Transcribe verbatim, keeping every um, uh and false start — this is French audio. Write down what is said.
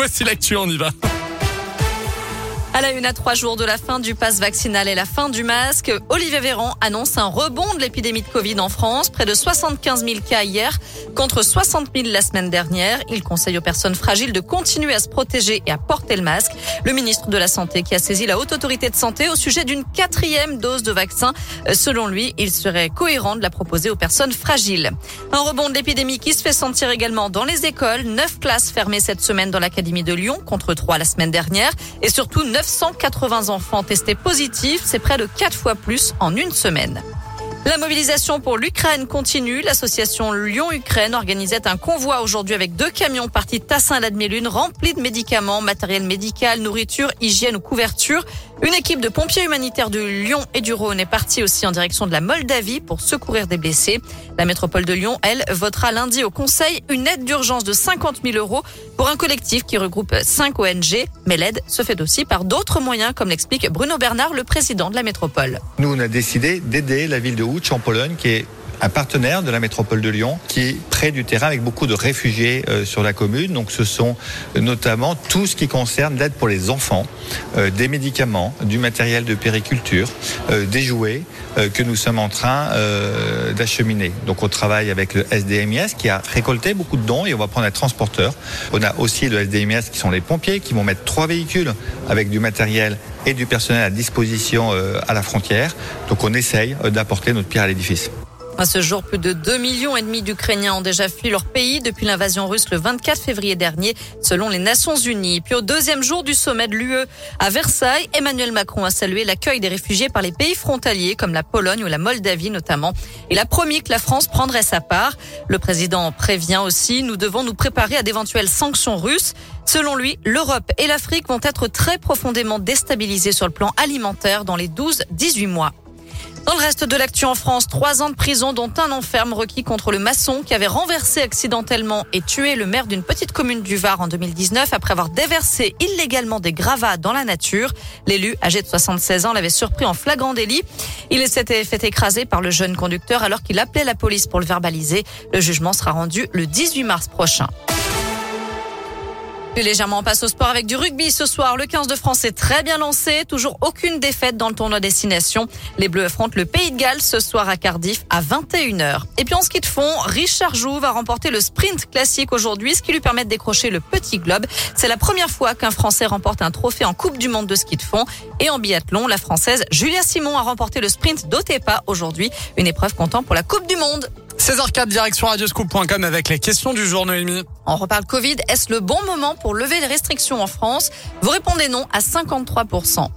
Voici l'actu, on y va. À la une, à trois jours de la fin du pass vaccinal et la fin du masque, Olivier Véran annonce un rebond de l'épidémie de Covid en France. Près de soixante-quinze mille cas hier, contre soixante mille la semaine dernière. Il conseille aux personnes fragiles de continuer à se protéger et à porter le masque. Le ministre de la Santé qui a saisi la Haute Autorité de Santé au sujet d'une quatrième dose de vaccin. Selon lui, il serait cohérent de la proposer aux personnes fragiles. Un rebond de l'épidémie qui se fait sentir également dans les écoles. Neuf classes fermées cette semaine dans l'académie de Lyon, contre trois la semaine dernière. Et surtout, neuf cent quatre-vingts enfants testés positifs, c'est près de quatre fois plus en une semaine. La mobilisation pour l'Ukraine continue. L'association Lyon Ukraine organisait un convoi aujourd'hui avec deux camions partis de Tassin à la demi-lune remplis de médicaments, matériel médical, nourriture, hygiène ou couverture. Une équipe de pompiers humanitaires de Lyon et du Rhône est partie aussi en direction de la Moldavie pour secourir des blessés. La métropole de Lyon, elle, votera lundi au Conseil une aide d'urgence de cinquante mille euros pour un collectif qui regroupe cinq O N G. Mais l'aide se fait aussi par d'autres moyens, comme l'explique Bruno Bernard, le président de la métropole. Nous, on a décidé d'aider la ville de Ouch en Pologne, qui est un partenaire de la métropole de Lyon, qui est près du terrain avec beaucoup de réfugiés euh, sur la commune. Donc ce sont notamment tout ce qui concerne l'aide pour les enfants, euh, des médicaments, du matériel de périculture, euh, des jouets euh, que nous sommes en train euh, d'acheminer. Donc on travaille avec le S D M I S qui a récolté beaucoup de dons et on va prendre un transporteur. On a aussi le S D M I S qui sont les pompiers qui vont mettre trois véhicules avec du matériel et du personnel à disposition euh, à la frontière. Donc on essaye euh, d'apporter notre pierre à l'édifice. À ce jour, plus de deux millions et demi d'Ukrainiens ont déjà fui leur pays depuis l'invasion russe le vingt-quatre février dernier, selon les Nations Unies. Puis au deuxième jour du sommet de l'U E à Versailles, Emmanuel Macron a salué l'accueil des réfugiés par les pays frontaliers, comme la Pologne ou la Moldavie notamment. Il a promis que la France prendrait sa part. Le président prévient aussi, nous devons nous préparer à d'éventuelles sanctions russes. Selon lui, l'Europe et l'Afrique vont être très profondément déstabilisées sur le plan alimentaire dans les douze à dix-huit mois. Dans le reste de l'actu en France, trois ans de prison dont un enferme requis contre le maçon qui avait renversé accidentellement et tué le maire d'une petite commune du Var en deux mille dix-neuf après avoir déversé illégalement des gravats dans la nature. L'élu, âgé de soixante-seize ans, l'avait surpris en flagrant délit. Il s'était fait écraser par le jeune conducteur alors qu'il appelait la police pour le verbaliser. Le jugement sera rendu le dix-huit mars prochain. Plus légèrement, on passe au sport avec du rugby ce soir. Le quinze de France est très bien lancé. Toujours aucune défaite dans le tournoi destination. Les Bleus affrontent le Pays de Galles ce soir à Cardiff à vingt et une heures. Et puis en ski de fond, Richard Jouve va remporter le sprint classique aujourd'hui, ce qui lui permet de décrocher le petit globe. C'est la première fois qu'un Français remporte un trophée en Coupe du Monde de ski de fond. Et en biathlon, la Française Julia Simon a remporté le sprint d'Otepa aujourd'hui. Une épreuve comptant pour la Coupe du Monde. seize heures quatre, direction Radioscoop point com avec les questions du jour, Noémie. On reparle Covid. Est-ce le bon moment pour lever les restrictions en France ? Vous répondez non à cinquante-trois pour cent.